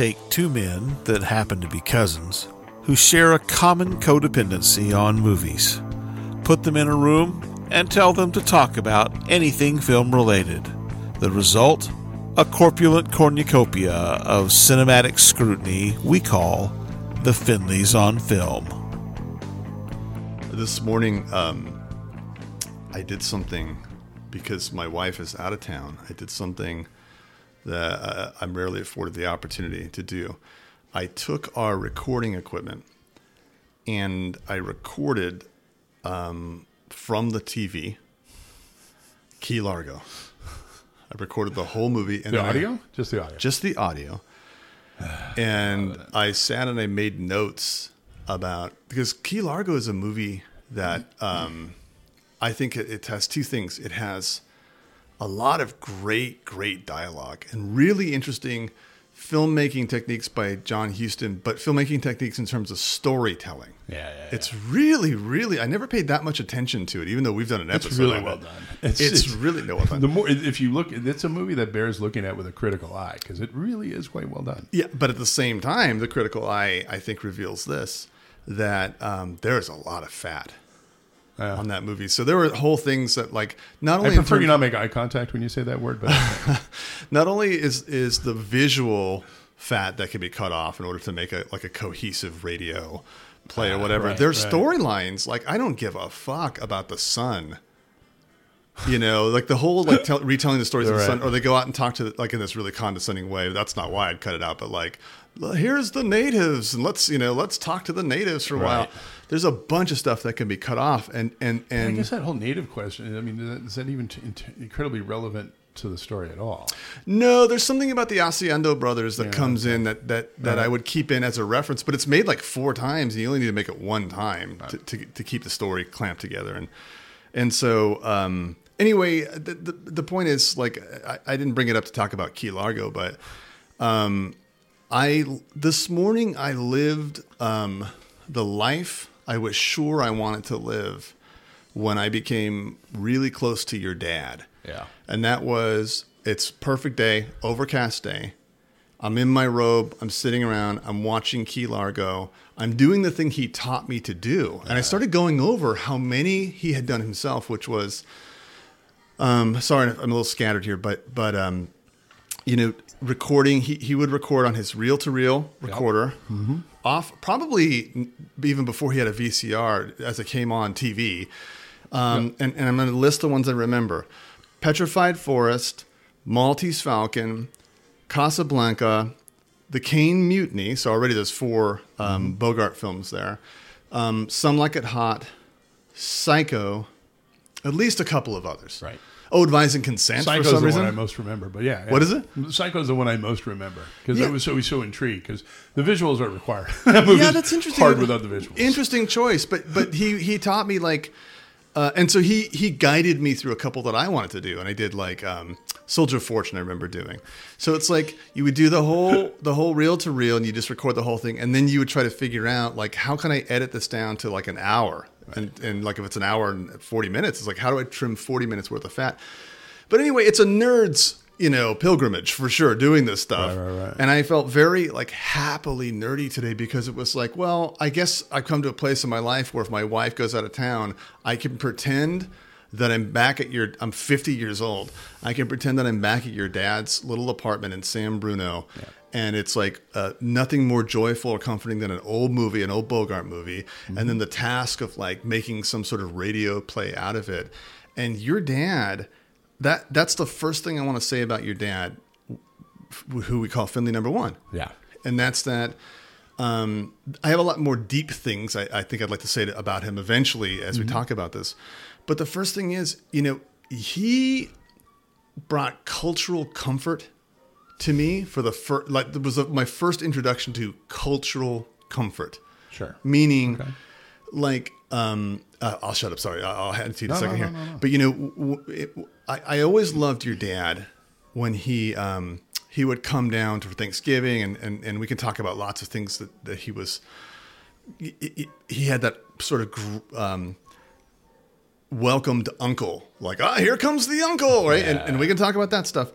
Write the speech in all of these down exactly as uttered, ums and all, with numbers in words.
take two men that happen to be cousins who share a common codependency on movies, put them in a room, and tell them to talk about anything film-related. The result? A corpulent cornucopia of cinematic scrutiny we call the Finleys on Film. This morning, um, I did something, because my wife is out of town, I did something that uh, I'm rarely afforded the opportunity to do. I took our recording equipment and I recorded um, from the T V, Key Largo. I recorded the whole movie. And the audio? I, just the audio. Just the audio. And I sat and I made notes about, because Key Largo is a movie that um, I think it, it has two things. It has a lot of great, great dialogue and really interesting filmmaking techniques by John Huston, but filmmaking techniques in terms of storytelling. Yeah, yeah, yeah. It's really, really, I never paid that much attention to it, even though we've done an episode. It's really well done. It's, it's, it's really no well done. The more, if you look, it's a movie that bears looking at with a critical eye, because it really is quite well done. Yeah, but at the same time, the critical eye, I think, reveals this, that um, there is a lot of fat Uh, on that movie. So there were whole things that, like, not only I prefer terms, you not make eye contact when you say that word, but not only is is the visual fat that can be cut off in order to make a like a cohesive radio play uh, or whatever. Right, there's right. storylines like I don't give a fuck about the sun. You know, like the whole like tell, retelling the stories of the sun, or they go out and talk to the, like in this really condescending way. That's not why I'd cut it out, but like, here's the natives and let's, you know, let's talk to the natives for a while. Right. There's a bunch of stuff that can be cut off. And, and, and I guess that whole native question, I mean, is that, is that even t- incredibly relevant to the story at all? No, there's something about the Acevedo brothers that yeah, comes in that, that, that right. I would keep in as a reference, but it's made like four times and you only need to make it one time right. to, to, to keep the story clamped together. And, and so, um, anyway, the, the, the point is like, I, I didn't bring it up to talk about Key Largo, but, um, I, this morning I lived um, the life I was sure I wanted to live when I became really close to your dad. Yeah. And that was, it's perfect day, overcast day. I'm in my robe. I'm sitting around. I'm watching Key Largo. I'm doing the thing he taught me to do. Yeah. And I started going over how many he had done himself, which was, um, sorry, I'm a little scattered here, but, but, um, you know, recording, he, he would record on his reel-to-reel recorder, yep. mm-hmm. off probably even before he had a V C R as it came on T V. Um, yep. and, and I'm going to list the ones I remember. Petrified Forest, Maltese Falcon, Casablanca, The Caine Mutiny. So already there's four um, mm-hmm. Bogart films there. Um, Some Like It Hot, Psycho, at least a couple of others. Right. Oh, Advise and Consent. Psycho's for some the reason. One I most remember, but yeah, yeah. What is it? Psycho's the one I most remember because yeah. I was always so intrigued because the visuals are required. that yeah, that's interesting. Hard without the visuals. Interesting choice, but but he he taught me like, uh, and so he he guided me through a couple that I wanted to do, and I did like um, Soldier of Fortune. I remember doing. So it's like you would do the whole the whole reel to reel, and you just record the whole thing, and then you would try to figure out like how can I edit this down to like an hour. And, and like if it's an hour and forty minutes, it's like, how do I trim forty minutes worth of fat? But anyway, it's a nerd's, you know, pilgrimage for sure, doing this stuff. Right, right, right. And I felt very like happily nerdy today because it was like, well, I guess I've come to a place in my life where if my wife goes out of town, I can pretend that I'm back at your, I'm fifty years old. I can pretend that I'm back at your dad's little apartment in San Bruno. Yeah. And it's like uh, nothing more joyful or comforting than an old movie, an old Bogart movie. Mm-hmm. And then the task of like making some sort of radio play out of it. And your dad, that that's the first thing I want to say about your dad, who we call Finley number one. Yeah. And that's that. Um, I have a lot more deep things I, I think I'd like to say to, about him eventually as mm-hmm. we talk about this. But the first thing is, you know, he brought cultural comfort to me for the first, like, it was my first introduction to cultural comfort. Sure. Meaning, okay. like, um, uh, I'll shut up. Sorry, I'll hand it to you in no, a second no, no, here. No, no. But you know, w- it, I, I always loved your dad when he um, he would come down for Thanksgiving, and, and, and we can talk about lots of things that, that he was. He, he had that sort of gr- um, welcomed uncle, like ah, here comes the uncle, right? Yeah. And, and we can talk about that stuff.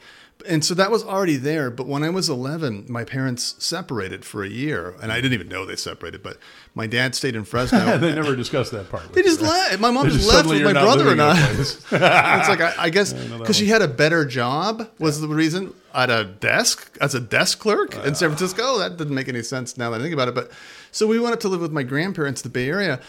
And so that was already there. But when I was eleven, my parents separated for a year. And I didn't even know they separated, but my dad stayed in Fresno. They never discussed that part. They just left. My mom just left with my brother and I. It's like, I, I guess, because she had a better job was the reason, at a desk, as a desk clerk uh, in San Francisco. That didn't make any sense now that I think about it. But so we went up to live with my grandparents, the Bay Area.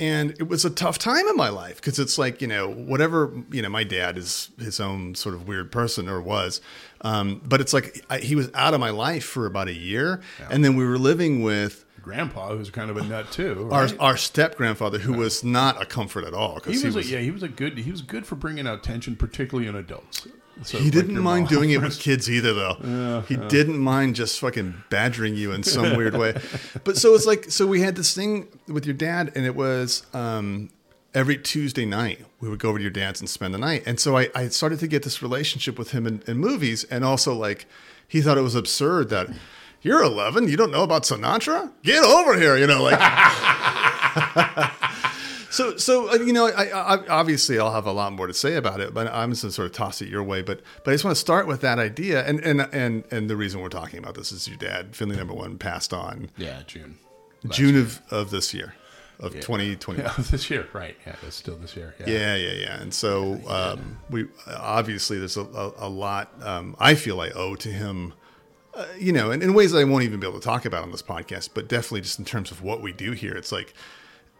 And it was a tough time in my life because it's like, you know, whatever, you know, my dad is his own sort of weird person, or was. Um, but it's like I, he was out of my life for about a year. Yeah. And then we were living with Grandpa, who's kind of a nut too. Right? Our our step grandfather, who yeah. was not a comfort at all. He was, he was a, yeah, he was a good he was good for bringing out tension, particularly in adults. So he didn't mind mom. doing it with kids either, though. Yeah, he yeah. didn't mind just fucking badgering you in some weird way. But so it's like, so we had this thing with your dad, and it was um, every Tuesday night we would go over to your dad's and spend the night. And so I, I started to get this relationship with him in, in movies, and also like he thought it was absurd that you're eleven, you don't know about Sinatra? Get over here, you know, like. So, so you know, I, I, obviously I'll have a lot more to say about it, but I'm just going to sort of toss it your way. But but I just want to start with that idea. And and, and, and the reason we're talking about this is your dad, Finley number one, passed on. Yeah, June. June of, of this year, of yeah. twenty twenty-one. Yeah, this year, right. Yeah, it's still this year. Yeah, yeah, yeah. yeah. And so yeah, um, yeah. we obviously there's a, a, a lot um, I feel I owe to him. Uh, you know, in, in ways that I won't even be able to talk about on this podcast, but definitely just in terms of what we do here. It's like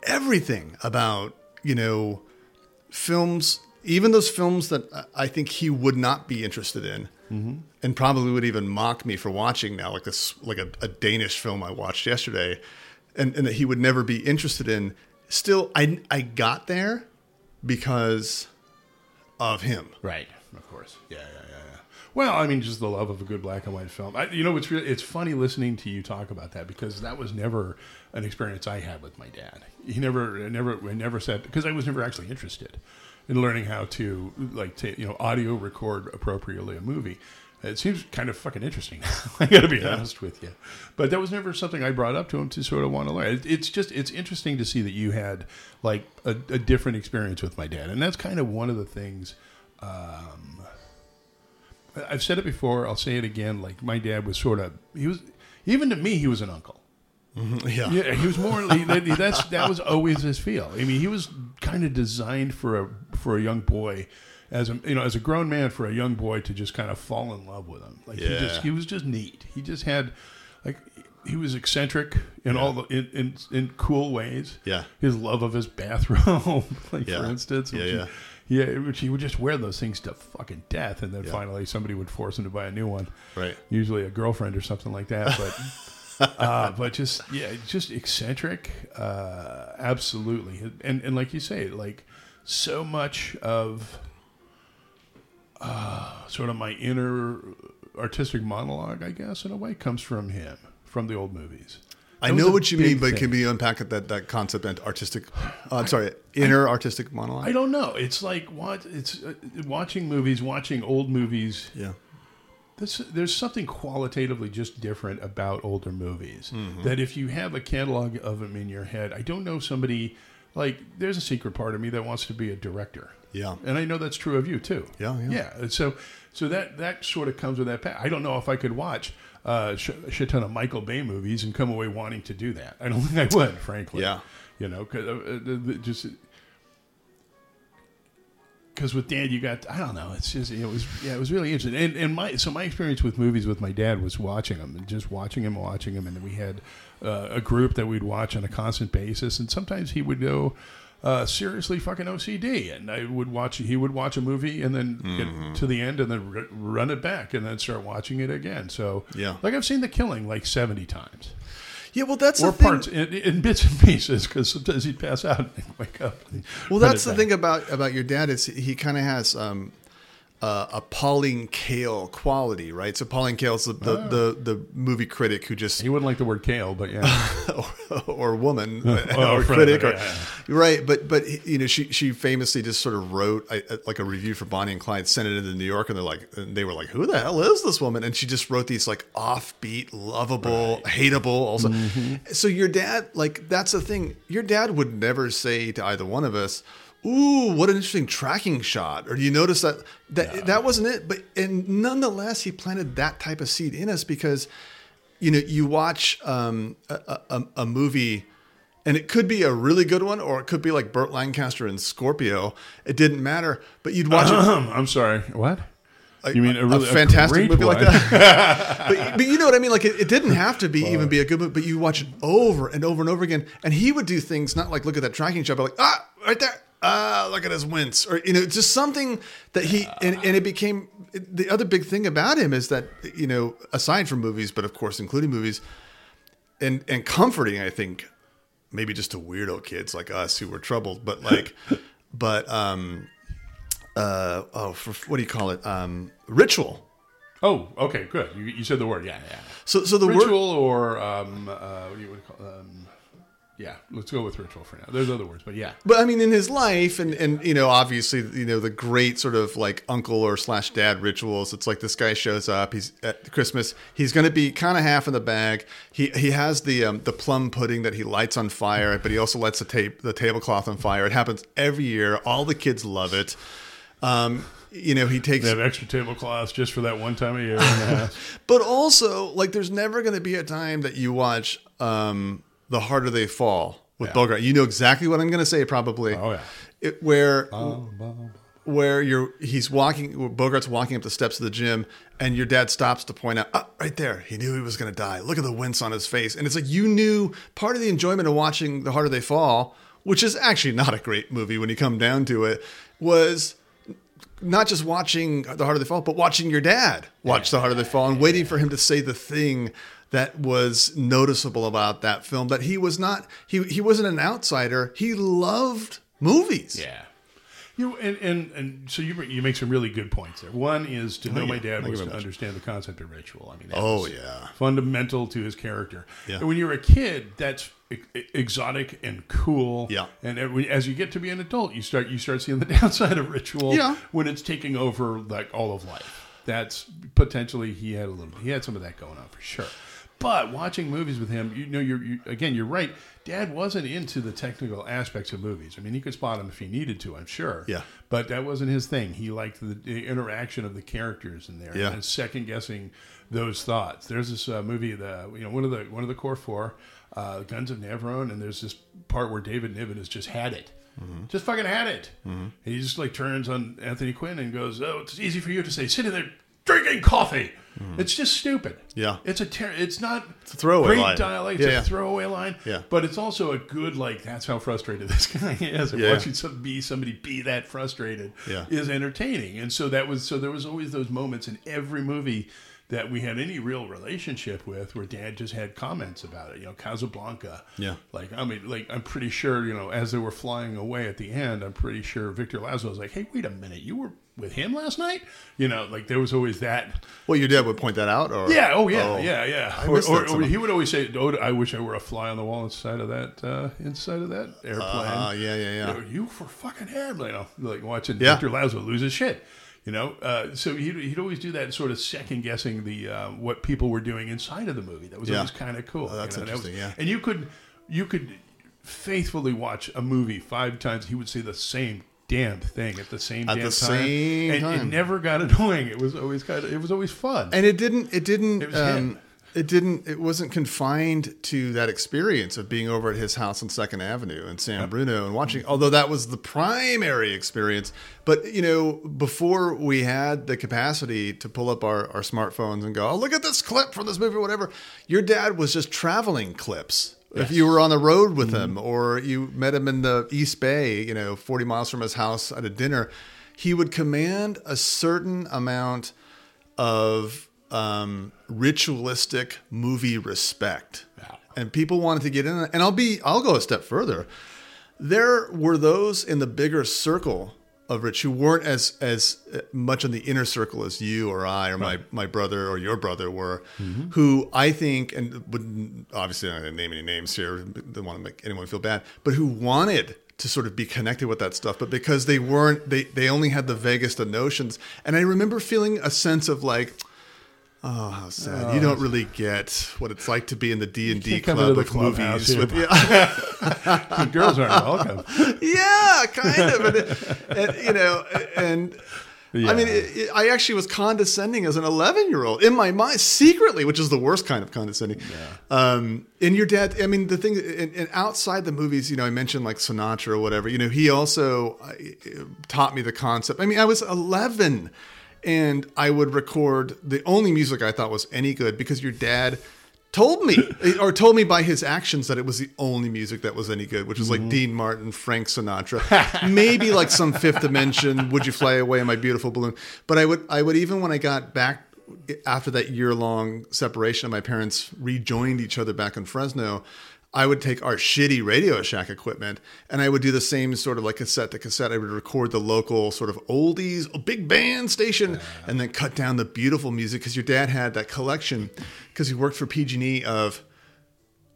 everything about, you know, films, even those films that I think he would not be interested in mm-hmm. and probably would even mock me for watching now, like this, like a, a Danish film I watched yesterday and, and that he would never be interested in. Still, I, I got there because of him. Right. Of course. Yeah, yeah, yeah. Well, I mean, just the love of a good black and white film. I, you know, it's really, it's funny listening to you talk about that because that was never an experience I had with my dad. He never, never, never said, because I was never actually interested in learning how to, like, t- you know, audio record appropriately a movie. It seems kind of fucking interesting. I got to be yeah. honest with you. But that was never something I brought up to him to sort of want to learn. It's just, it's interesting to see that you had, like, a, a different experience with my dad. And that's kind of one of the things. Um, I've said it before. I'll say it again. Like my dad was sort of, he was, even to me, he was an uncle. Mm-hmm, yeah. yeah. He was more, he, that's, that was always his feel. I mean, he was kind of designed for a, for a young boy as a, you know, as a grown man for a young boy to just kind of fall in love with him. Like yeah. he just, he was just neat. He just had like, he was eccentric in yeah. all the, in, in, in cool ways. Yeah. His love of his bathrobe, like yeah. for instance. Yeah. yeah. He, Yeah, which he would just wear those things to fucking death, and then yeah. finally somebody would force him to buy a new one. Right. Usually a girlfriend or something like that, but uh, but just yeah, just eccentric, uh, absolutely. And and like you say, like so much of uh, sort of my inner artistic monologue, I guess, in a way, comes from him, from the old movies. That I know what you mean, but thing. Can we unpack that, that concept and artistic, uh, I'm sorry, inner I, artistic monologue? I don't know. It's like what, it's uh, watching movies, watching old movies. Yeah. This, there's something qualitatively just different about older movies mm-hmm. that if you have a catalog of them in your head, I don't know somebody, like there's a secret part of me that wants to be a director. Yeah. And I know that's true of you too. Yeah. Yeah. yeah. And so, so that, that sort of comes with that path. I don't know if I could watch Uh, sh- a shit ton of Michael Bay movies and come away wanting to do that. I don't think I would, frankly. Yeah, you know, cause, uh, uh, just because with Dad, you got I don't know. It's just it was yeah, it was really interesting. And and my so my experience with movies with my dad was watching them and just watching him, watching him, and we had uh, a group that we'd watch on a constant basis. And sometimes he would go uh, seriously fucking O C D, and I would watch. He would watch a movie and then mm-hmm. get to the end and then r- run it back and then start watching it again. So yeah, like I've seen The Killing like seventy times. Yeah, well, that's or the parts thing. In, in bits and pieces because sometimes he'd pass out and wake up. And well, that's the back. thing about about your dad is he kind of has um, uh, a Pauline Kael quality, right? So Pauline Kael's the the, oh. the the movie critic who just he wouldn't like the word Kael, but yeah, or, or woman oh, or critic, or, yeah. right? But but you know she she famously just sort of wrote a, a, like a review for Bonnie and Clyde, sent it into New York, and they're like and they were like, who the hell is this woman? And she just wrote these like offbeat, lovable, right. hateable, also. Mm-hmm. So your dad, like that's the thing. Your dad would never say to either one of us, ooh, what an interesting tracking shot. Or do you notice that that, yeah. that wasn't it? But and nonetheless, he planted that type of seed in us because, you know, you watch um, a, a, a movie and it could be a really good one or it could be like Burt Lancaster and Scorpio. It didn't matter, but you'd watch um, it. I'm sorry. What? A, you mean a, really, a fantastic a movie one. Like that? but, but you know what I mean? Like it, it didn't have to be but, even be a good movie, but you watch it over and over and over again. And he would do things, not like look at that tracking shot, but like, ah, right there. Ah, uh, look at his wince. Or, you know, just something that he, yeah. and, and it became, the other big thing about him is that, you know, aside from movies, but of course, including movies and, and comforting, I think maybe just to weirdo kids like us who were troubled, but like, but, um, Uh, oh, for, what do you call it? Um, ritual. Oh, okay, good. You, you said the word, yeah, yeah. So, so the ritual word, or um, uh, what do you want to call it? Um, yeah, let's go with ritual for now. There's other words, but yeah. But I mean, in his life, and and you know, obviously, you know, the great sort of like uncle or slash dad rituals. It's like this guy shows up. He's at Christmas. He's going to be kind of half in the bag. He he has the um, the plum pudding that he lights on fire, but he also lights the tape the tablecloth on fire. It happens every year. All the kids love it. Um, you know, he takes... They have extra tablecloths just for that one time a year. But also, like, there's never going to be a time that you watch um, The Harder They Fall with yeah. Bogart. You know exactly what I'm going to say, probably. Oh, yeah. It, where bum, bum. where you're, he's walking, Bogart's walking up the steps of the gym, and your dad stops to point out, oh, right there, he knew he was going to die. Look at the wince on his face. And it's like, you knew part of the enjoyment of watching The Harder They Fall, which is actually not a great movie when you come down to it, was... Not just watching The Harder They Fall, but watching your dad watch The Harder They Fall and waiting for him to say the thing that was noticeable about that film, that he was not, he he wasn't an outsider. He loved movies. Yeah. You know, and, and, and so you you make some really good points there. One is to oh, know yeah. my dad Thank was to much. understand the concept of ritual. I mean, that oh, was yeah. fundamental to his character. Yeah. And when you're a kid, that's exotic and cool. Yeah. And as you get to be an adult, you start you start seeing the downside of ritual yeah. when it's taking over like all of life. That's potentially he had a little he had some of that going on for sure. But watching movies with him, you know, you're you, again, you're right. Dad wasn't into the technical aspects of movies. I mean, he could spot them if he needed to, I'm sure. Yeah. But that wasn't his thing. He liked the, the interaction of the characters in there yeah. and second guessing those thoughts. There's this uh, movie, the you know, one of the one of the core four, uh, Guns of Navarone, and there's this part where David Niven has just had it. Mm-hmm. Just fucking had it. Mm-hmm. He just like turns on Anthony Quinn and goes, "Oh, it's easy for you to say. Sit in there drinking coffee." Mm. It's just stupid. Yeah. It's a ter- it's not it's a throwaway great line. dialogue. It's yeah, a yeah. throwaway line. Yeah. But it's also a good, like, that's how frustrated this guy is. And yeah. watching some, be, somebody be that frustrated yeah. is entertaining. And so that was so there was always those moments in every movie that we had any real relationship with where Dad just had comments about it. You know, Casablanca. Yeah. Like, I mean, like, I'm pretty sure, you know, as they were flying away at the end, I'm pretty sure Victor Laszlo was like, "Hey, wait a minute, you were with him last night?" You know, like there was always that. Well, your dad would point that out? Or Yeah, oh yeah, oh, yeah, yeah. Or, or, or he would always say, "Oh, I wish I were a fly on the wall inside of that uh, inside of that airplane." Uh, yeah, yeah, yeah. You know, you for fucking airplane. You know, like watching yeah. Victor Laszlo lose his shit. You know, uh, so he'd, he'd always do that sort of second guessing the uh, what people were doing inside of the movie. That was yeah. always kind of cool. Oh, that's you know? interesting, that was, yeah. And you could, you could faithfully watch a movie five times. He would say the same damn thing at the same at damn the time. Same and time. It never got annoying. It was always kind of, it was always fun. And it didn't it didn't it, um, it didn't it wasn't confined to that experience of being over at his house on Second Avenue in San yep. Bruno and watching, although that was the primary experience. But you know, before we had the capacity to pull up our, our smartphones and go, "Oh, look at this clip from this movie," or whatever, your dad was just traveling clips. Yes. If you were on the road with mm-hmm. him or you met him in the East Bay, you know, forty miles from his house at a dinner, he would command a certain amount of um, ritualistic movie respect. Wow. And people wanted to get in. And I'll be, I'll go a step further. There were those in the bigger circle of rich who weren't as, as much in the inner circle as you or I or my, my brother or your brother were, mm-hmm. who I think, and would, obviously I'm not going to name any names here, don't want to make anyone feel bad, but who wanted to sort of be connected with that stuff, but because they weren't, they, they only had the vaguest of notions. And I remember feeling a sense of like, Oh, how sad. Oh, you don't really get what it's like to be in the D and D club of movies. With, yeah. Girls aren't welcome. Yeah, kind of. And, and, you know, and... Yeah. I mean, it, it, I actually was condescending as an eleven-year-old in my mind, secretly, which is the worst kind of condescending. Yeah. Um, and your dad, I mean, the thing, and, and outside the movies, you know, I mentioned like Sinatra or whatever, you know, he also uh, taught me the concept. I mean, I was eleven and I would record the only music I thought was any good because your dad told me or told me by his actions that it was the only music that was any good, which was like mm-hmm. Dean Martin, Frank Sinatra, maybe like some Fifth Dimension, Would You Fly Away, My Beautiful Balloon. But I would, I would even when I got back after that year long separation and my parents rejoined each other back in Fresno, I would take our shitty Radio Shack equipment and I would do the same sort of like cassette to cassette. I would record the local sort of oldies, a big band station, yeah. and then cut down the beautiful music because your dad had that collection because he worked for P G and E of,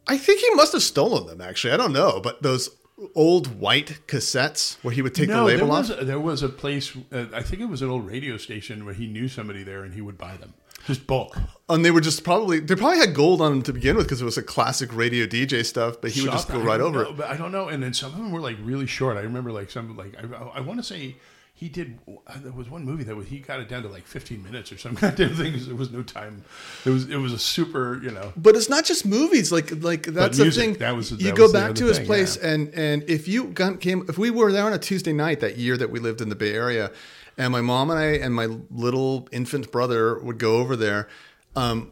I think he must have stolen them actually. I don't know, but those old white cassettes where he would take no, the label there off. Was a, there was a place, uh, I think it was an old radio station where he knew somebody there and he would buy them. Just bulk. And they were just probably, they probably had gold on them to begin with because it was a classic radio D J stuff, but he Shop, would just go right over know, it. But I don't know. And then some of them were like really short. I remember like some, like, I, I want to say he did, there was one movie that was, he got it down to like fifteen minutes or some kind of thing because there was no time. It was, it was a super, you know. But it's not just movies. Like, like that's the music, thing. That was, that you go back to his thing, place yeah. and, and if you got, came, if we were there on a Tuesday night that year that we lived in the Bay Area, and my mom and I and my little infant brother would go over there. Um,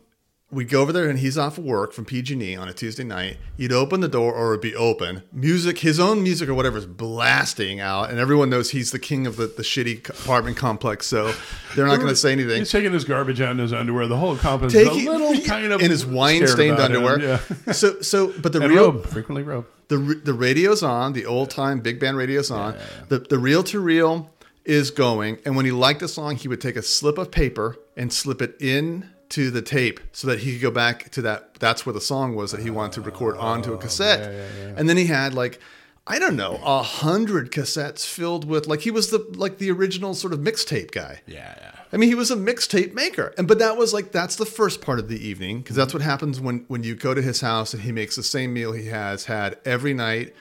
we'd go over there and he's off of work from P G and E on a Tuesday night. He'd open the door or it'd be open. Music, his own music or whatever is blasting out. And everyone knows he's the king of the, the shitty apartment complex. So they're not going to say anything. He's taking his garbage out in his underwear. The whole complex is a little kind of... In his wine-stained underwear. Him, yeah. So, so, but the and real... robe, frequently robe. The, the radio's on. The old-time big band radio's on. Yeah. The, the reel-to-reel... is going, and when he liked a song, he would take a slip of paper and slip it in to the tape so that he could go back to that. That's where the song was that he wanted to record onto a cassette. Yeah, yeah, yeah. And then he had like, I don't know, a hundred cassettes filled with like he was the like the original sort of mixtape guy. Yeah, yeah. I mean, he was a mixtape maker, and but that was like that's the first part of the evening because that's what happens when when you go to his house and he makes the same meal he has had every night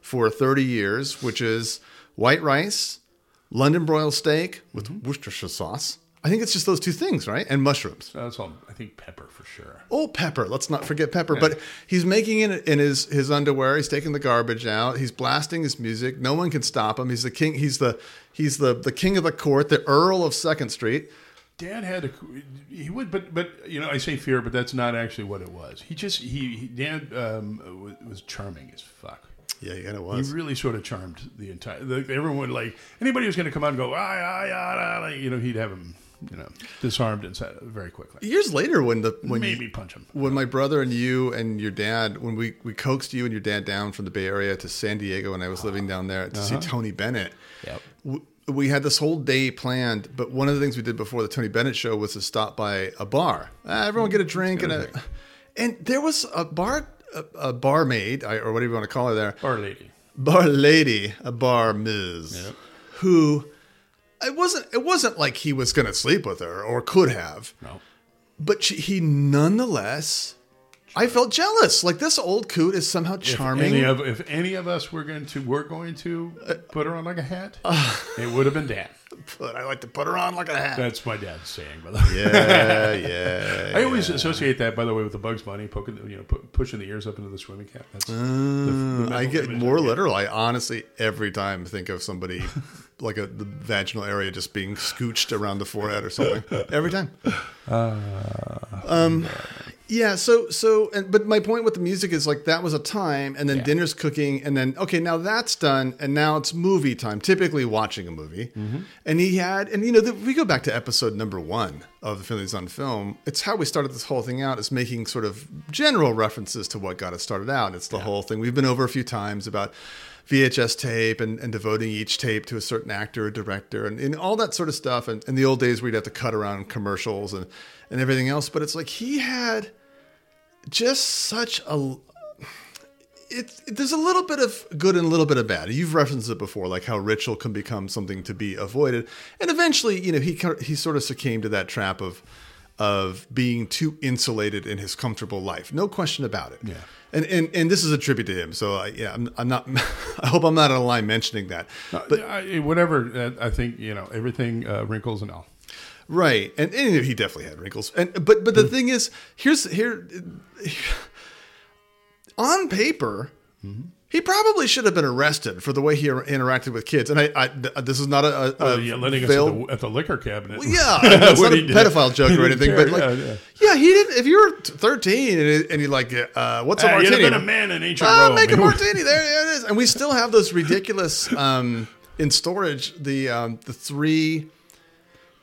for thirty years, which is white rice. London broil steak with mm-hmm. Worcestershire sauce. I think it's just those two things, right? And mushrooms. That's all. I think pepper for sure. Oh, pepper. Let's not forget pepper. Yeah. But he's making it in his, his underwear. He's taking the garbage out. He's blasting his music. No one can stop him. He's the king. He's the he's the, the king of the court, the Earl of Second Street. Dad had a he would, but but you know I say fear, but that's not actually what it was. He just he, he Dad um, was charming as fuck. Yeah, he kind of was. He really sort of charmed the entire. Like, everyone, like anybody who's going to come out and go, ay, ay, ay, ay, you know, he'd have him, you know, disarmed inside very quickly. Years later, when the when maybe you, punch him. When my brother and you and your dad, when we, we coaxed you and your dad down from the Bay Area to San Diego, when I was uh-huh. living down there to uh-huh. see Tony Bennett. Yep. We, We had this whole day planned, but one of the things we did before the Tony Bennett show was to stop by a bar. Ah, everyone get a drink, and a, drink. and there was a bar. A barmaid, or whatever you want to call her there. Bar lady. Bar lady, a bar miz. Yep. Who, it wasn't It wasn't like he was going to sleep with her, or could have. No. But she, he nonetheless, Char- I felt jealous. Like, this old coot is somehow charming. If any of, if any of us were going to, were going to uh, put her on like a hat, uh, it would have been Dad. But I like to put her on like a hat. That's my dad's saying, by the way. Yeah, yeah. I yeah. always associate that, by the way, with the Bugs Bunny poking, you know, pu- pushing the ears up into the swimming cap. That's um, the, the I get more literal. I honestly every time think of somebody like a the vaginal area just being scooched around the forehead or something. Every time. Uh, um, yeah. yeah. So so, and, but my point with the music is like that was a time, and then yeah. dinner's cooking, and then okay, now that's done, and now it's movie time. Typically watching a movie. Mm-hmm. And he had, and you know, the, we go back to episode number one of the Phillies on Film. It's how we started this whole thing out is making sort of general references to what got us started out. And it's the yeah. whole thing. We've been over a few times about V H S tape and, and devoting each tape to a certain actor or director and, and all that sort of stuff. And in the old days, we'd have to cut around commercials and, and everything else. But it's like he had just such a... It, it, there's a little bit of good and a little bit of bad. You've referenced it before, like how ritual can become something to be avoided. And eventually, you know, he he sort of succumbed to that trap of of being too insulated in his comfortable life. No question about it. Yeah. And and, and this is a tribute to him. So I, yeah, I'm, I'm not. I hope I'm not out of line mentioning that. But I, whatever, I think you know everything uh, wrinkles and all. Right, and, and he definitely had wrinkles. And but but the mm-hmm. thing is, here's here, on paper. Mm-hmm. He probably should have been arrested for the way he interacted with kids. And I, I this is not a, a well, yeah, letting failed... us at the, at the liquor cabinet. Well, yeah, it's not a did. pedophile joke or anything, but like, yeah, yeah. yeah, he didn't. If you were thirteen and, and you like, uh, what's a uh, martini? You'd have been a man in ancient Rome. I'll make a martini. There it is. And we still have those ridiculous um, in storage. The um, the three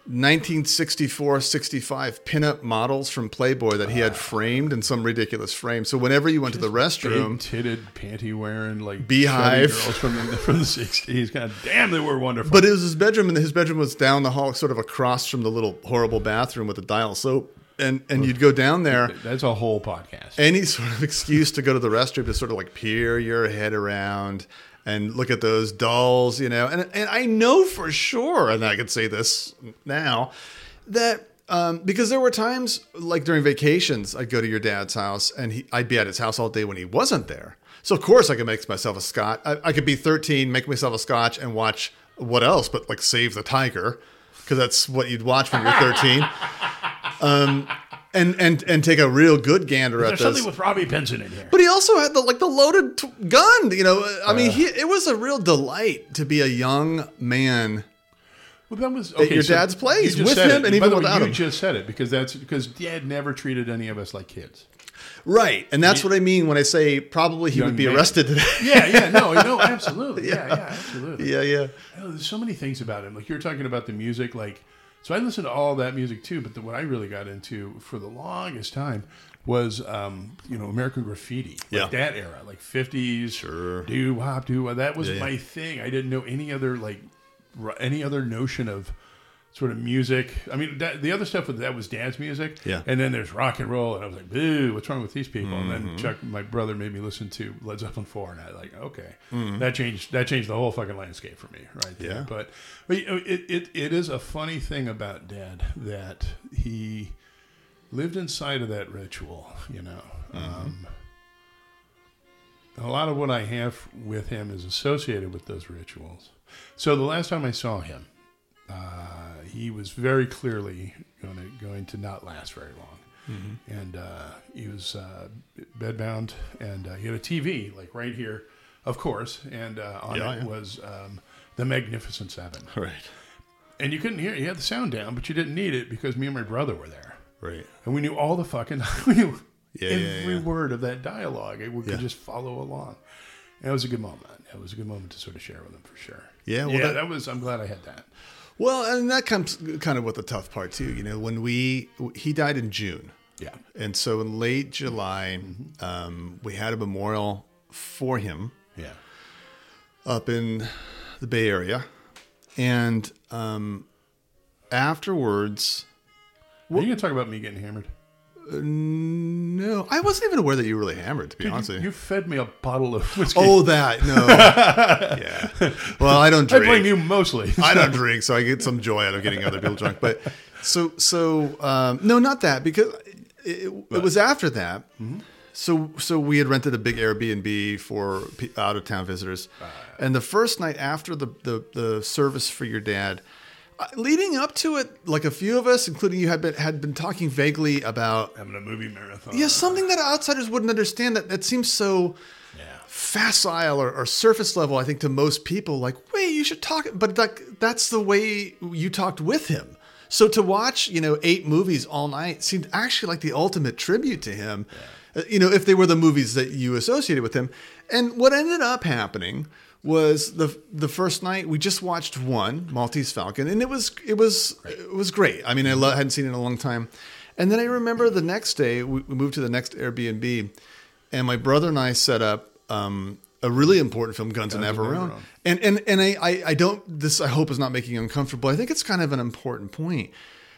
nineteen sixty-four sixty-five pinup models from Playboy that he had framed in some ridiculous frame. So whenever you went just to the restroom, titted, panty wearing, like beehive girls from the, from the sixties. God damn, they were wonderful. But it was his bedroom, and his bedroom was down the hall, sort of across from the little horrible bathroom with the dial soap. And and you'd go down there. That's a whole podcast. Any sort of excuse to go to the restroom to sort of like peer your head around and look at those dolls, you know, and and I know for sure, and I could say this now, that um, because there were times like during vacations, I'd go to your dad's house, and he, I'd be at his house all day when he wasn't there. So of course I could make myself a scotch. I, I could be thirteen, make myself a scotch, and watch what else but like Save the Tiger, because that's what you'd watch when you're thirteen. Um, And and and take a real good gander at this. There's something with Robbie Benson in here. But he also had the like the loaded t- gun. You know, I mean, uh, he, it was a real delight to be a young man. Well, that was okay, at your so dad's place you with him it. and even without way, you him. You just said it because that's because Dad never treated any of us like kids. Right, and that's what I mean when I say probably he young would be man. arrested today. Yeah, yeah, no, no, absolutely, yeah, yeah, yeah absolutely, yeah, yeah. Oh, there's so many things about him. Like you were talking about the music, like. So I listened to all that music too, but the, what I really got into for the longest time was, um, you know, American Graffiti, like yeah. that era, like fifties, sure. doo wop doo wop. That was yeah, my yeah. thing. I didn't know any other like any other notion of sort of music. I mean, that, the other stuff with that was dance music, yeah. And then there's rock and roll, and I was like, boo, what's wrong with these people? Mm-hmm. And then Chuck, my brother, made me listen to Led Zeppelin four, and I was like, okay, mm-hmm. that changed that changed the whole fucking landscape for me, right there. Yeah. But. But it, it it is a funny thing about Dad that he lived inside of that ritual, you know. Mm-hmm. Um, a lot of what I have with him is associated with those rituals. So the last time I saw him, uh, he was very clearly going to, going to not last very long. Mm-hmm. And uh, he was uh, bedbound, and uh, he had a T V, like right here, of course, and uh, on yeah, it yeah. was... Um, The Magnificent Seven. Right. And you couldn't hear it. You had the sound down, but you didn't need it because me and my brother were there. Right. And we knew all the fucking, we knew yeah, every yeah, yeah. word of that dialogue. We could yeah. just follow along. And it was a good moment. It was a good moment to sort of share with him for sure. Yeah. Well, yeah, that, that was, I'm glad I had that. Well, and that comes kind of with the tough part too. You know, when we, he died in June. Yeah. And so in late July, mm-hmm. um, we had a memorial for him. Yeah. Up in... the Bay Area, and um, afterwards, are you gonna talk about me getting hammered? Uh, no, I wasn't even aware that you were really hammered. To be Dude, honest, you, with you. you fed me a bottle of whiskey. Oh, that no, yeah. Well, I don't drink. I blame you mostly. So. I don't drink, so I get some joy out of getting other people drunk. But so so um, no, not that because it, it was after that. Mm-hmm. So so we had rented a big Airbnb for out of town visitors, uh, and the first night after the, the, the service for your dad, uh, leading up to it, like a few of us, including you, had been had been talking vaguely about having a movie marathon. Yeah, something that outsiders wouldn't understand that that seems so yeah. facile or, or surface level. I think to most people, like, wait, you should talk, but like that's the way you talked with him. So to watch, you know, eight movies all night seemed actually like the ultimate tribute to him. Yeah. You know, if they were the movies that you associated with him. And what ended up happening was the the first night we just watched one, Maltese Falcon, and it was it was great. It was great. I mean, I lo- hadn't seen it in a long time. And then I remember the next day we, we moved to the next Airbnb, and my brother and I set up um, a really important film, Guns of Navarone. And and and I, I I don't this I hope is not making you uncomfortable. I think it's kind of an important point.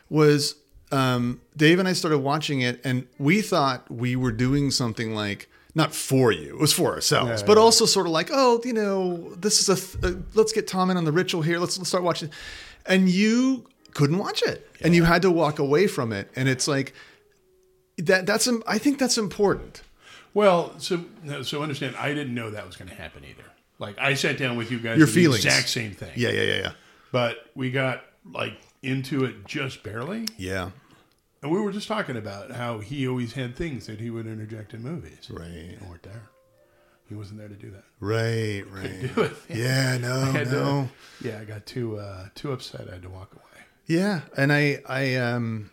Was Um, Dave and I started watching it, and we thought we were doing something like not for you, it was for ourselves, yeah, but yeah. also sort of like, oh, you know, this is a, th- uh, let's get Tom in on the ritual here. Let's, let's start watching. And you couldn't watch it. Yeah. And you had to walk away from it. And it's like, that. That's I think that's important. Well, so so understand, I didn't know that was going to happen either. Like, I sat down with you guys. Your feelings. The exact same thing. Yeah, yeah, yeah, yeah. But we got, like, into it just barely. Yeah. And we were just talking about how he always had things that he would interject in movies. Right. They weren't there. He wasn't there to do that. Right, right. Couldn't do it. Yeah, no, no. To, yeah, I got too uh, too upset. I had to walk away. Yeah, and I, I um,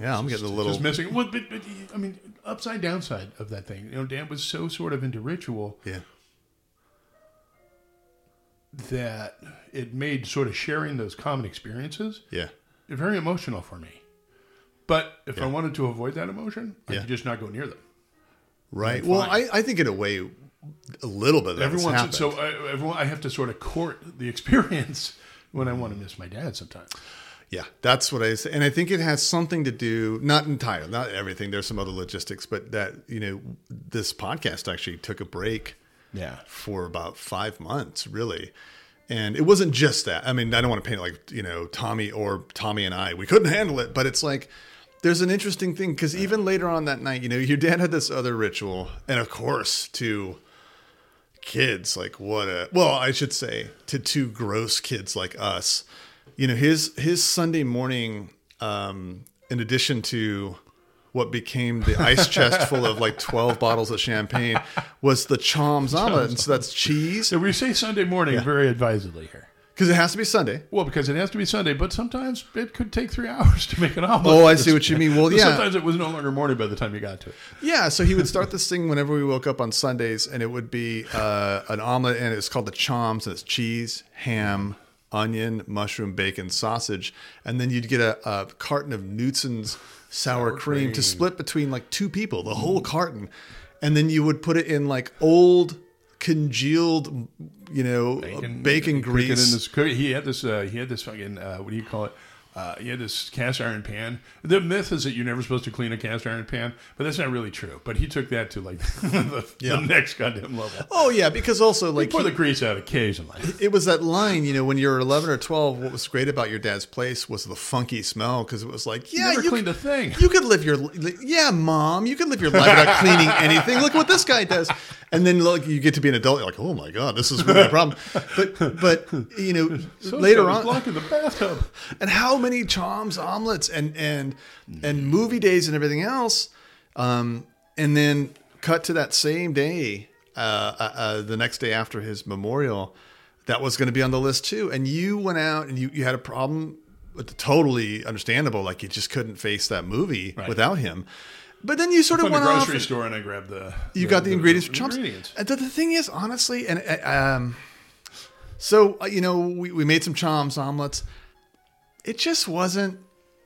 yeah, just, I'm getting a little just missing. Well, but, but I mean, upside downside of that thing. You know, Dan was so sort of into ritual. Yeah. That it made sort of sharing those common experiences. Yeah. Very emotional for me. But if yeah. I wanted to avoid that emotion, I yeah. could just not go near them. Right. Well, I, I think in a way, a little bit of that's happened. So I, everyone, I have to sort of court the experience when I want to miss my dad sometimes. Yeah, that's what I say. And I think it has something to do, not entirely, not everything. There's some other logistics, but that, you know, this podcast actually took a break yeah. for about five months, really. And it wasn't just that. I mean, I don't want to paint it like, you know, Tommy or Tommy and I, we couldn't handle it. But it's like, there's an interesting thing. Because even later on that night, you know, your dad had this other ritual. And of course, to kids, like what a, well, I should say to two gross kids like us, you know, his, his Sunday morning, um, in addition to what became the ice chest full of like twelve bottles of champagne was the Chomzama. And so that's cheese. So we say Sunday morning yeah. very advisedly here. Because it has to be Sunday. Well, because it has to be Sunday, but sometimes it could take three hours to make an omelet. Oh, I see what you mean. Well, yeah. Sometimes it was no longer morning by the time you got to it. Yeah, so he would start this thing whenever we woke up on Sundays, and it would be uh, an omelet, and it's called the Choms, and it's cheese, ham, onion, mushroom, bacon, sausage, and then you'd get a, a carton of Knudsen's sour, sour cream, cream to split between like two people, the whole mm. carton, and then you would put it in like old congealed, you know, bacon, bacon grease. In this, he had this. Uh, he had this fucking. Uh, what do you call it? Uh, he had this cast iron pan. The myth is that you're never supposed to clean a cast iron pan, but that's not really true. But he took that to like the, yeah. the next goddamn level. Oh yeah, because also like pour the grease out occasionally. It was that line, you know, when you were eleven or twelve. What was great about your dad's place was the funky smell, because it was like, yeah, you never you cleaned could, a thing. You could live your, yeah, mom, you could live your life without cleaning anything. Look what this guy does. And then like you get to be an adult, you're like, oh my god, this is really a problem. But but you know, so later on, blocking the bathtub, and how many many Choms, omelets, and and and movie days and everything else, um, and then cut to that same day, uh, uh, uh, the next day after his memorial, that was going to be on the list too. And you went out and you, you had a problem, with, totally understandable. Like you just couldn't face that movie right. without him. But then you sort of went to the grocery off store and I grabbed the you the, got the, the ingredients for Choms. And the, the thing is, honestly, and um, so uh, you know, we, we made some Choms omelets. It just wasn't,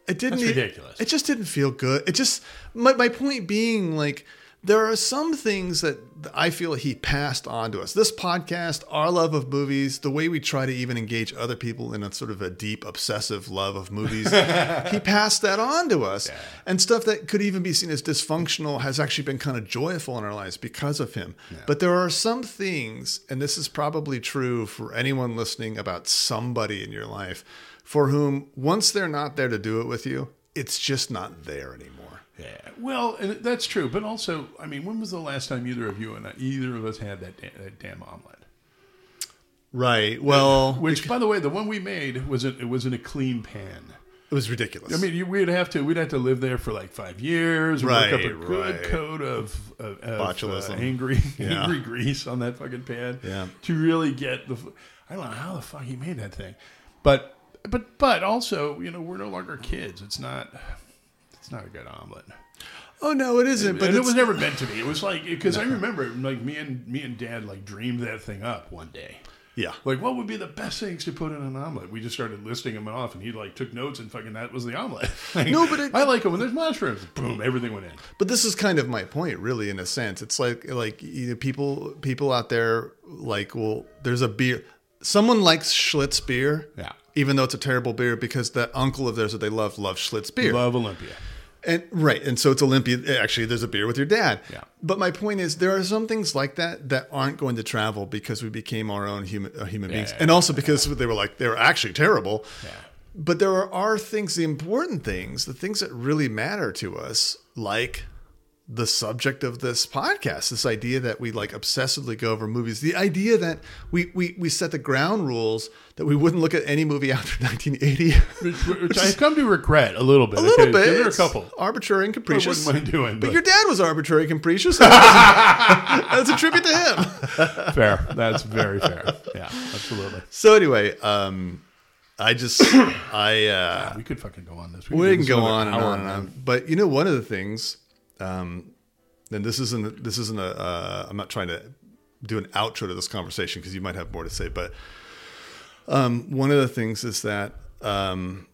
it didn't, That's ridiculous. It just didn't feel good. It just, my, my point being, like, there are some things that I feel he passed on to us. This podcast, our love of movies, the way we try to even engage other people in a sort of a deep, obsessive love of movies, he passed that on to us. Yeah. And stuff that could even be seen as dysfunctional has actually been kind of joyful in our lives because of him. Yeah. But there are some things, and this is probably true for anyone listening about somebody in your life, for whom once they're not there to do it with you, it's just not there anymore. Yeah, well, and that's true. But also, I mean, when was the last time either of you and I, either of us had that, da- that damn omelet? Right. Well, and, which, because, by the way, the one we made was it, it was in a clean pan. It was ridiculous. I mean, you, we'd have to we'd have to live there for like five years. Right. Work up a good right. coat of, of, of botulism, uh, angry yeah. angry grease on that fucking pan. Yeah. To really get the, I don't know how the fuck he made that thing, but. But but also, you know, we're no longer kids. It's not it's not a good omelet. Oh no, it isn't. And, but and it was never meant to be. It was like because no. I remember like me and me and Dad like dreamed that thing up one day. Yeah. Like what would be the best things to put in an omelet? We just started listing them off, and he like took notes, and fucking that was the omelet. Like, no, but it, I like it when there's mushrooms. Boom, everything went in. But this is kind of my point, really, in a sense. It's like like you know, people people out there like, well, there's a beer. Someone likes Schlitz beer. Yeah. Even though it's a terrible beer, because the uncle of theirs that they love loves Schlitz beer. Love Olympia. And right. And so it's Olympia. Actually, there's a beer with your dad. Yeah. But my point is, there are some things like that that aren't going to travel because we became our own human, uh, human yeah, beings. Yeah, and yeah, also yeah, because yeah. they were like, they were actually terrible. Yeah. But there are, are things, the important things, the things that really matter to us, like the subject of this podcast, this idea that we like obsessively go over movies, the idea that we we we set the ground rules that we wouldn't look at any movie after nineteen eighty, which, which I've come to regret a little bit. A little okay, bit, there are a couple arbitrary and capricious. I wouldn't mind doing, but, but your dad was arbitrary and capricious. So that's a tribute to him. Fair, that's very fair. Yeah, absolutely. So anyway, um, I just I uh, yeah, we could fucking go on this. We, we can go on and on and on. But you know, one of the things. Um, and this isn't, this isn't a, uh, I'm not trying to do an outro to this conversation because you might have more to say, but, um, one of the things is that, um,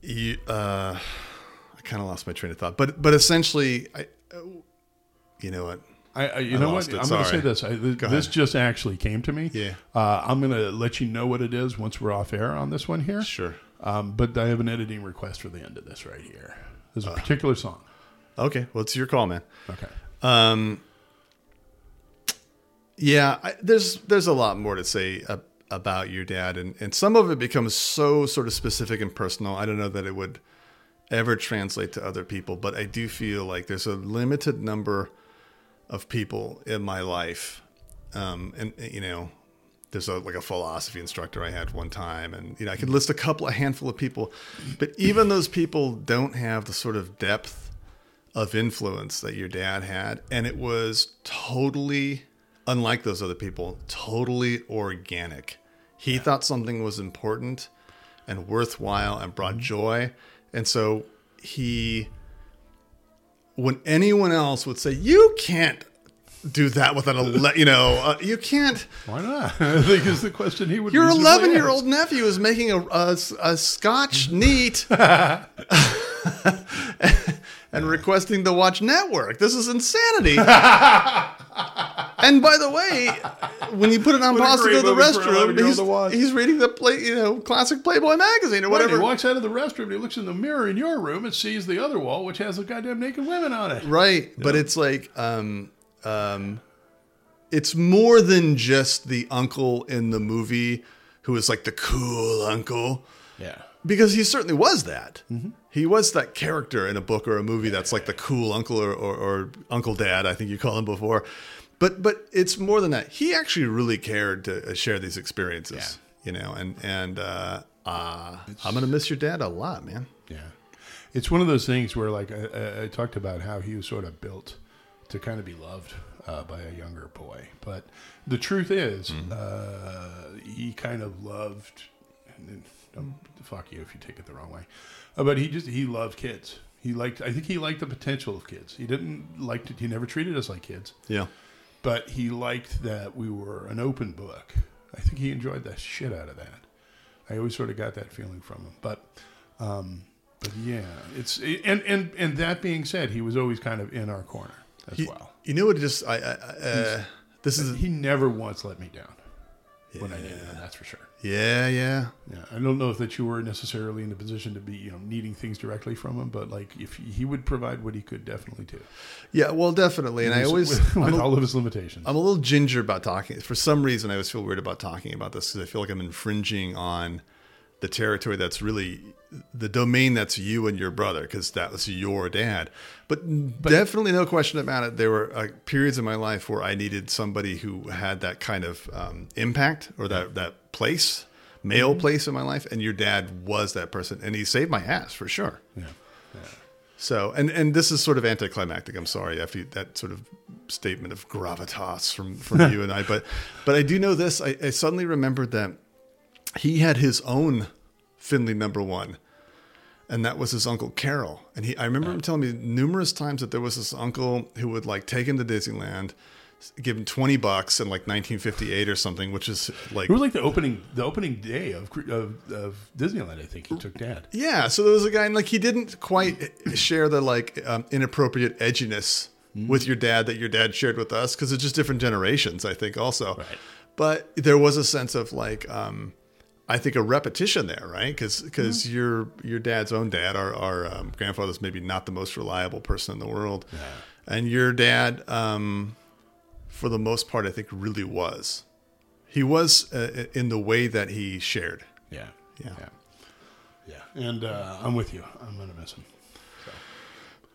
you, uh, I kind of lost my train of thought, but, but essentially I, you know what? I, I you I know what? It. I'm going to say this. I, th- this just actually came to me. Yeah. Uh, I'm going to let you know what it is once we're off air on this one here. Sure. Um, but I have an editing request for the end of this right here. There's a particular uh, song. Okay. Well, it's your call, man. Okay. Um, yeah, I, there's there's a lot more to say uh, about your dad, and, and some of it becomes so sort of specific and personal. I don't know that it would ever translate to other people, but I do feel like there's a limited number of people in my life. Um, and, you know, there's a, like a philosophy instructor I had one time, and you know I could list a couple, a handful of people, but even those people don't have the sort of depth of influence that your dad had, and it was totally unlike those other people, totally organic. He yeah. thought something was important and worthwhile and brought joy, and so he, when anyone else would say, "You can't do that without a, ele- you know, uh, you can't." Why not? I think is the question he would. Your eleven-year-old nephew is making a a, a Scotch neat and yeah. requesting to watch Network. This is insanity. And by the way, when you put it on pause to go to the restroom, he's, he's reading the play, you know, classic Playboy magazine or whatever. Right, he walks out of the restroom and he looks in the mirror in your room and sees the other wall, which has the goddamn naked women on it. Right, yeah. But it's like. Um, Um, it's more than just the uncle in the movie who is like the cool uncle. Yeah. Because he certainly was that. Mm-hmm. He was that character in a book or a movie that's like the cool uncle or, or, or Uncle Dad, I think you call him before. But but it's more than that. He actually really cared to share these experiences, yeah. you know, and, and uh, uh, I'm going to miss your dad a lot, man. Yeah. It's one of those things where like I, I talked about how he was sort of built to kind of be loved uh, by a younger boy. But the truth is, mm. uh, he kind of loved, and then, don't, fuck you if you take it the wrong way, uh, but he just, he loved kids. He liked, I think he liked the potential of kids. He didn't like to, he never treated us like kids. Yeah. But he liked that we were an open book. I think he enjoyed the shit out of that. I always sort of got that feeling from him. But, um, but yeah, it's, and, and, and that being said, he was always kind of in our corner. As he, well, you know what? Just I, I uh, this is he never once let me down yeah. when I needed him. That's for sure. Yeah, yeah, yeah. I don't know if that you were necessarily in the position to be, you know, needing things directly from him, but like if he would provide what he could, definitely do. Yeah, well, definitely. And, and I always with, with all a, of his limitations. I'm a little ginger about talking. For some reason, I always feel weird about talking about this because I feel like I'm infringing on the territory that's really. The domain that's you and your brother, because that was your dad. But, but definitely no question about it, there were uh, periods in my life where I needed somebody who had that kind of um, impact or that that place male mm-hmm. place in my life, and your dad was that person, and he saved my ass for sure. Yeah, yeah. So and and this is sort of anticlimactic, I'm sorry, after you, that sort of statement of gravitas from from you and I, but but I do know this. I, I suddenly remembered that he had his own Finley number one, and that was his uncle Carol. And he, I remember yeah. him telling me numerous times that there was this uncle who would like take him to Disneyland, give him twenty bucks in like nineteen fifty-eight or something, which is like, it was like the opening, the opening day of, of, of Disneyland. I think he took dad. Yeah. So there was a guy, and like, he didn't quite share the like um, inappropriate edginess mm-hmm. with your dad that your dad shared with us. 'Cause it's just different generations, I think also, right. But there was a sense of like, um, I think a repetition there, right? Because because mm-hmm. your your dad's own dad, our our um, grandfather's maybe not the most reliable person in the world, yeah. and your dad, um, for the most part, I think really was. He was uh, in the way that he shared. Yeah, Yeah. Yeah. Yeah. And uh, I'm with you. I'm going to miss him. So.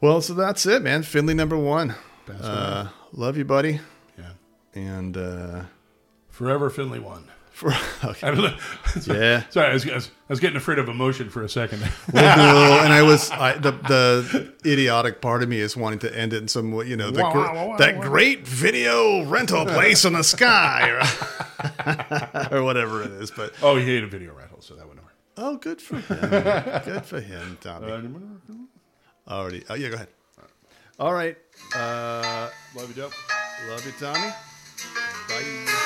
Well, so that's it, man. Finley number one. Uh, love you, buddy. Yeah. And uh, forever Finley one. For, okay. I don't know. Sorry. Yeah. Sorry, I was, I was I was getting afraid of emotion for a second. Well, no, and I was I, the the idiotic part of me is wanting to end it in some way, you know, the, wow, wow, wow, that wow. great video rental place in the sky, or, or whatever it is. But oh, he hated a video rental, so that wouldn't work. Oh, good for him. Good for him, Tommy. Uh, Already. Oh yeah, go ahead. All right. All right. Uh, love you, Dope. Love you, Tommy. Bye.